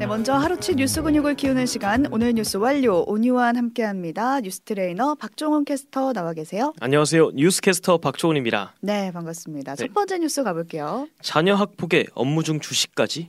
네, 먼저 하루치 뉴스 근육을 키우는 시간, 오늘 뉴스 완료 오뉴완 함께합니다. 뉴스 트레이너 박종훈 캐스터 나와 계세요. 안녕하세요. 뉴스 캐스터 박종훈입니다. 네, 반갑습니다. 네. 첫 번째 뉴스 가볼게요. 자녀 학폭에 업무 중 주식까지?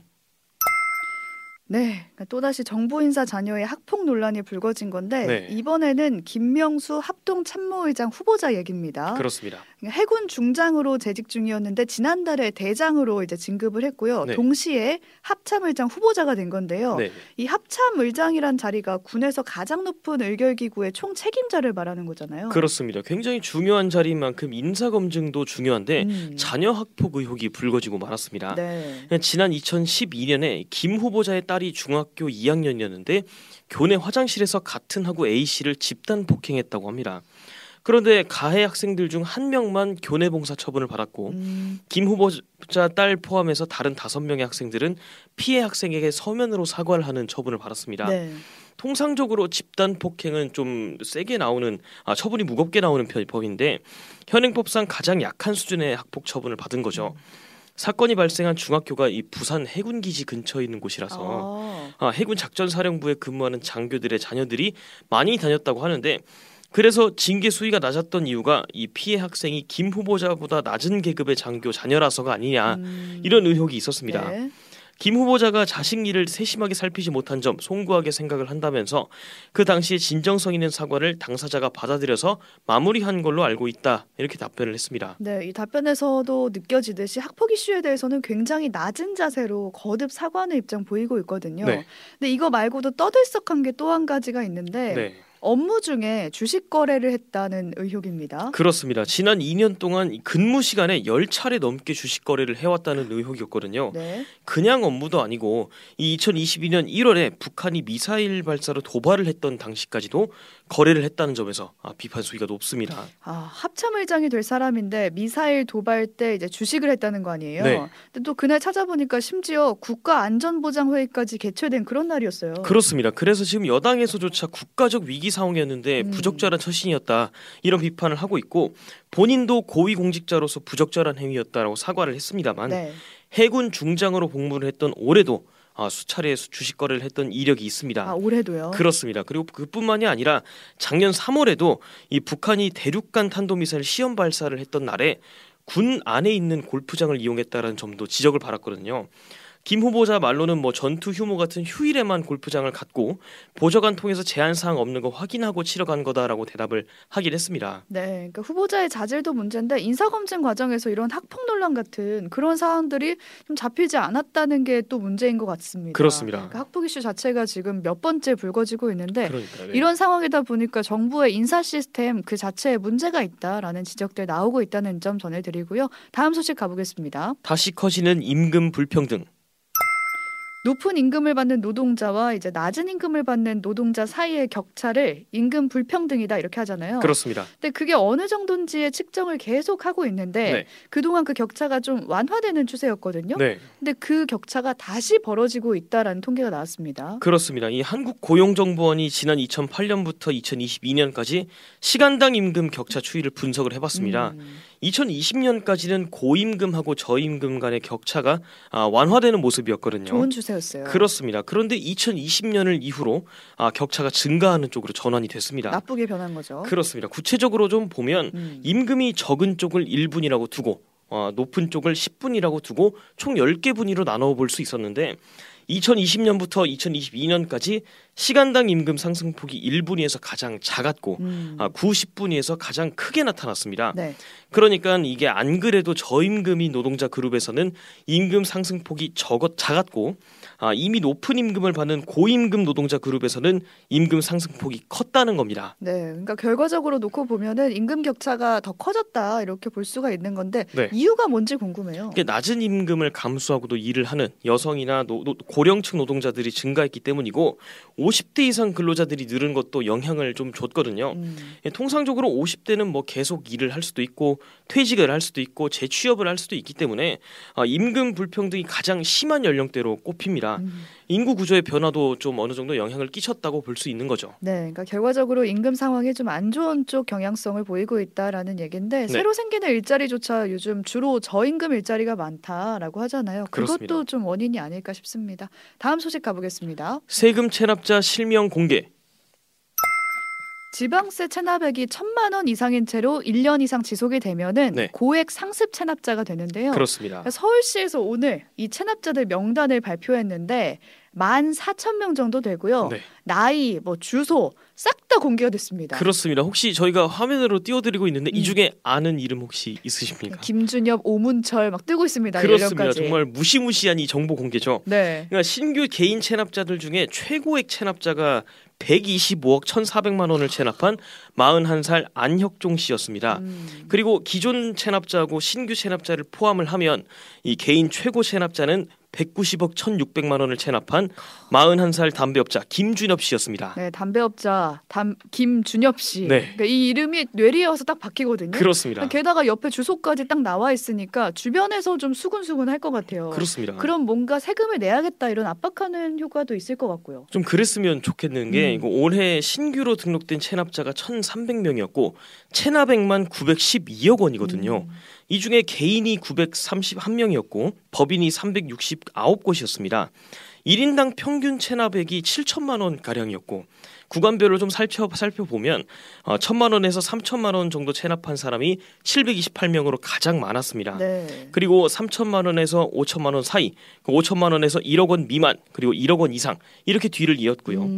네, 또다시 정부 인사 자녀의 학폭 논란이 불거진 건데 네. 이번에는 김명수 합동참모의장 후보자 얘기입니다. 그렇습니다. 해군 중장으로 재직 중이었는데 지난달에 대장으로 이제 진급을 했고요. 네. 동시에 합참의장 후보자가 된 건데요. 네. 이 합참의장이란 자리가 군에서 가장 높은 의결기구의 총 책임자를 말하는 거잖아요. 그렇습니다. 굉장히 중요한 자리인 만큼 인사검증도 중요한데 자녀 학폭 의혹이 불거지고 말았습니다. 네. 지난 2012년에 김 후보자의 딸이 중학교 2학년이었는데 교내 화장실에서 같은 하고 A씨를 집단 폭행했다고 합니다. 그런데 가해 학생들 중 한 명만 교내 봉사 처분을 받았고 김 후보자 딸 포함해서 다른 5명의 학생들은 피해 학생에게 서면으로 사과를 하는 처분을 받았습니다. 네. 통상적으로 집단 폭행은 좀 세게 나오는 처분이 무겁게 나오는 법인데 현행법상 가장 약한 수준의 학폭 처분을 받은 거죠. 사건이 발생한 중학교가 이 부산 해군기지 근처에 있는 곳이라서 해군 작전사령부에 근무하는 장교들의 자녀들이 많이 다녔다고 하는데 그래서 징계 수위가 낮았던 이유가 이 피해 학생이 김 후보자보다 낮은 계급의 장교 자녀라서가 아니냐 이런 의혹이 있었습니다. 네. 김 후보자가 자식 일을 세심하게 살피지 못한 점 송구하게 생각을 한다면서 그 당시에 진정성 있는 사과를 당사자가 받아들여서 마무리한 걸로 알고 있다 이렇게 답변을 했습니다. 네, 이 답변에서도 느껴지듯이 학폭 이슈에 대해서는 굉장히 낮은 자세로 거듭 사과하는 입장 보이고 있거든요. 네. 근데 이거 말고도 떠들썩한 게 또 한 가지가 있는데 네. 업무 중에 주식 거래를 했다는 의혹입니다. 그렇습니다. 지난 2년 동안 근무 시간에 10차례 넘게 주식 거래를 해왔다는 의혹이었거든요. 네. 그냥 업무도 아니고 이 2022년 1월에 북한이 미사일 발사로 도발을 했던 당시까지도 거래를 했다는 점에서 비판 수위가 높습니다. 아, 합참의장이 될 사람인데 미사일 도발 때 이제 주식을 했다는 거 아니에요? 네. 근데 또 그날 찾아보니까 심지어 국가안전보장회의까지 개최된 그런 날이었어요. 그렇습니다. 그래서 지금 여당에서조차 국가적 위기 상황이었는데 부적절한 처신이었다 이런 비판을 하고 있고 본인도 고위공직자로서 부적절한 행위였다라고 사과를 했습니다만 네. 해군 중장으로 복무를 했던 올해도 수차례 주식 거래를 했던 이력이 있습니다. 아, 올해도요? 그렇습니다. 그리고 그뿐만이 아니라 작년 3월에도 이 북한이 대륙간 탄도미사일 시험 발사를 했던 날에 군 안에 있는 골프장을 이용했다는 점도 지적을 받았거든요. 김 후보자 말로는 뭐 전투 휴무 같은 휴일에만 골프장을 갔고 보좌관 통해서 제한사항 없는 거 확인하고 치러간 거다라고 대답을 하긴 했습니다. 네, 그러니까 후보자의 자질도 문제인데 인사검증 과정에서 이런 학폭 논란 같은 그런 사항들이 좀 잡히지 않았다는 게 또 문제인 것 같습니다. 그렇습니다. 그러니까 학폭 이슈 자체가 지금 몇 번째 불거지고 있는데 그러니까요. 이런 상황이다 보니까 정부의 인사 시스템 그 자체에 문제가 있다라는 지적들 나오고 있다는 점 전해드리고요. 다음 소식 가보겠습니다. 다시 커지는 임금 불평등. 높은 임금을 받는 노동자와 이제 낮은 임금을 받는 노동자 사이의 격차를 임금 불평등이다 이렇게 하잖아요. 그렇습니다. 근데 그게 어느 정도인지의 측정을 계속 하고 있는데 네. 그동안 그 격차가 좀 완화되는 추세였거든요. 네. 근데 그 격차가 다시 벌어지고 있다라는 통계가 나왔습니다. 그렇습니다. 이 한국고용정보원이 지난 2008년부터 2022년까지 시간당 임금 격차 추이를 분석을 해봤습니다. 2020년까지는 고임금하고 저임금 간의 격차가 완화되는 모습이었거든요. 좋은 추세였어요. 그렇습니다. 그런데 2020년을 이후로 격차가 증가하는 쪽으로 전환이 됐습니다. 나쁘게 변한 거죠. 그렇습니다. 구체적으로 좀 보면 임금이 적은 쪽을 1분이라고 두고 높은 쪽을 10분이라고 두고 총 10개 분위로 나눠볼 수 있었는데 2020년부터 2022년까지 시간당 임금 상승폭이 1분위에서 가장 작았고 90분위에서 가장 크게 나타났습니다. 네. 그러니까 이게 안 그래도 저임금인 노동자 그룹에서는 임금 상승폭이 작았고 이미 높은 임금을 받는 고임금 노동자 그룹에서는 임금 상승폭이 컸다는 겁니다. 네, 그러니까 결과적으로 놓고 보면은 임금 격차가 더 커졌다 이렇게 볼 수가 있는 건데 네. 이유가 뭔지 궁금해요. 낮은 임금을 감수하고도 일을 하는 여성이나 고령층 노동자들이 증가했기 때문이고 50대 이상 근로자들이 늘은 것도 영향을 좀 줬거든요. 통상적으로 50대는 뭐 계속 일을 할 수도 있고 퇴직을 할 수도 있고 재취업을 할 수도 있기 때문에 임금 불평등이 가장 심한 연령대로 꼽힙니다. 인구 구조의 변화도 좀 어느 정도 영향을 끼쳤다고 볼 수 있는 거죠. 네, 그러니까 결과적으로 임금 상황이 좀 안 좋은 쪽 경향성을 보이고 있다라는 얘기인데 네. 새로 생기는 일자리조차 요즘 주로 저임금 일자리가 많다라고 하잖아요. 그것도 그렇습니다. 좀 원인이 아닐까 싶습니다. 같습니다. 다음 소식 가보겠습니다. 세금 체납자 실명 공개. 지방세 체납액이 1,000만 원 이상인 채로 1년 이상 지속이 되면은 네. 고액 상습 체납자가 되는데요. 그렇습니다. 서울시에서 오늘 이 체납자들 명단을 발표했는데 14,000명 정도 되고요. 네. 나이, 주소 싹 다 공개가 됐습니다. 그렇습니다. 혹시 저희가 화면으로 띄워드리고 있는데 이 중에 아는 이름 혹시 있으십니까? 김준엽, 오문철 막 뜨고 있습니다. 그렇습니다. 연령까지. 정말 무시무시한 이 정보 공개죠. 네. 그러니까 신규 개인 체납자들 중에 최고액 체납자가 125억 1,400만 원을 체납한 41살 안혁종 씨였습니다. 그리고 기존 체납자하고 신규 체납자를 포함을 하면 이 개인 최고 체납자는 190억 1,600만 원을 체납한 41살 담배업자 김준엽 씨였습니다. 네, 담배업자 김준엽 씨. 네. 그러니까 이 이름이 뇌리에 와서 딱 박히거든요. 그렇습니다. 게다가 옆에 주소까지 딱 나와 있으니까 주변에서 좀 수근수근할 것 같아요. 그렇습니다. 그럼 뭔가 세금을 내야겠다 이런 압박하는 효과도 있을 것 같고요. 좀 그랬으면 좋겠는 게 이거 올해 신규로 등록된 체납자가 1,300명이었고 체납액만 912억 원이거든요. 이 중에 개인이 931명이었고 법인이 369곳이었습니다. 1인당 평균 체납액이 7천만 원 가량이었고 구간별로 좀 살펴보면 1천만 원에서 3천만 원 정도 체납한 사람이 728명으로 가장 많았습니다. 네. 그리고 3천만 원에서 5천만 원 사이, 5천만 원에서 1억 원 미만, 그리고 1억 원 이상 이렇게 뒤를 이었고요.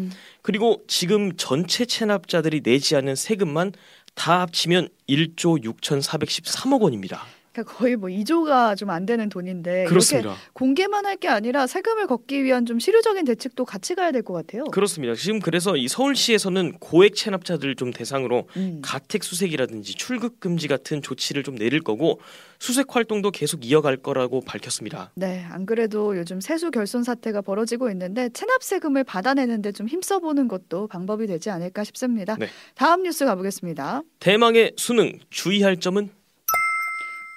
그리고 지금 전체 체납자들이 내지 않은 세금만 다 합치면 1조 6,413억 원입니다. 그러니까 거의 2조가 좀 안 되는 돈인데 그렇습니다. 이렇게 공개만 할 게 아니라 세금을 걷기 위한 좀 실효적인 대책도 같이 가야 될 것 같아요. 그렇습니다. 지금 그래서 이 서울시에서는 고액 체납자들 좀 대상으로 가택수색이라든지 출국금지 같은 조치를 좀 내릴 거고 수색 활동도 계속 이어갈 거라고 밝혔습니다. 네, 안 그래도 요즘 세수 결손 사태가 벌어지고 있는데 체납 세금을 받아내는데 좀 힘써보는 것도 방법이 되지 않을까 싶습니다. 네. 다음 뉴스 가보겠습니다. 대망의 수능 주의할 점은?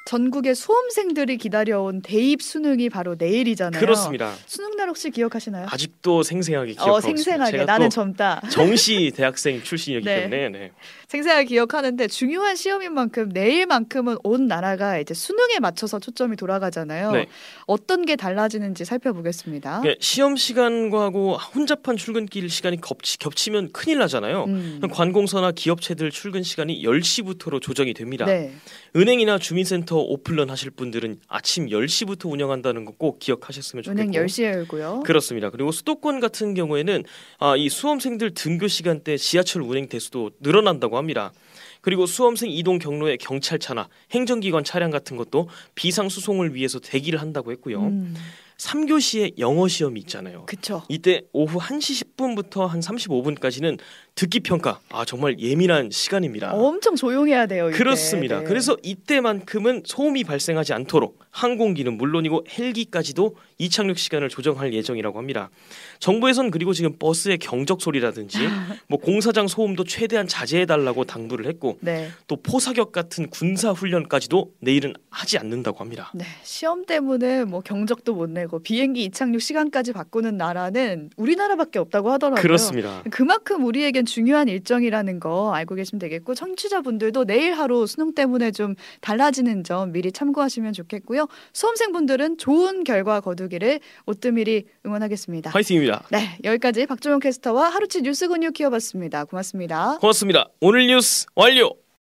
전국의 수험생들이 기다려온 대입 수능이 바로 내일이잖아요. 그렇습니다. 수능날 혹시 기억하시나요? 아직도 생생하게 기억하고 생생하게 나는 젊다. 정시 대학생 출신이기 네. 때문에 네. 생생하게 기억하는데 중요한 시험인 만큼 내일만큼은 온 나라가 이제 수능에 맞춰서 초점이 돌아가잖아요. 네. 어떤 게 달라지는지 살펴보겠습니다. 네, 시험 시간과 혼잡한 출근길 시간이 겹치면 큰일 나잖아요. 관공서나 기업체들 출근 시간이 10시부터로 조정이 됩니다. 네. 은행이나 주민센터 오픈런 하실 분들은 아침 10시부터 운영한다는 거 꼭 기억하셨으면 좋겠고. 은행 10시에 열고요. 그렇습니다. 그리고 수도권 같은 경우에는 이 수험생들 등교 시간대 지하철 운행 대수도 늘어난다고 합니다. 그리고 수험생 이동 경로에 경찰차나 행정기관 차량 같은 것도 비상수송을 위해서 대기를 한다고 했고요. 3교시에 영어 시험이 있잖아요. 그쵸. 이때 오후 1시 10분부터 한 35분까지는 듣기 평가. 정말 예민한 시간입니다. 엄청 조용해야 돼요. 이때. 그렇습니다. 네. 그래서 이때만큼은 소음이 발생하지 않도록 항공기는 물론이고 헬기까지도 이착륙 시간을 조정할 예정이라고 합니다. 정부에선 그리고 지금 버스의 경적 소리라든지 공사장 소음도 최대한 자제해달라고 당부를 했고 네. 또 포사격 같은 군사 훈련까지도 내일은 하지 않는다고 합니다. 네, 시험 때문에 경적도 못 내고 비행기 이착륙 시간까지 바꾸는 나라는 우리나라밖에 없다고 하더라고요. 그렇습니다. 그만큼 우리에겐 중요한 일정이라는 거 알고 계시면 되겠고 청취자분들도 내일 하루 수능 때문에 좀 달라지는 점 미리 참고하시면 좋겠고요. 수험생분들은 좋은 결과 거두기를 오뜨밀히 응원하겠습니다. 화이팅입니다. 네, 여기까지 박종훈 캐스터와 하루치 뉴스 근육 키워봤습니다. 고맙습니다. 고맙습니다. 오늘 뉴스 완료!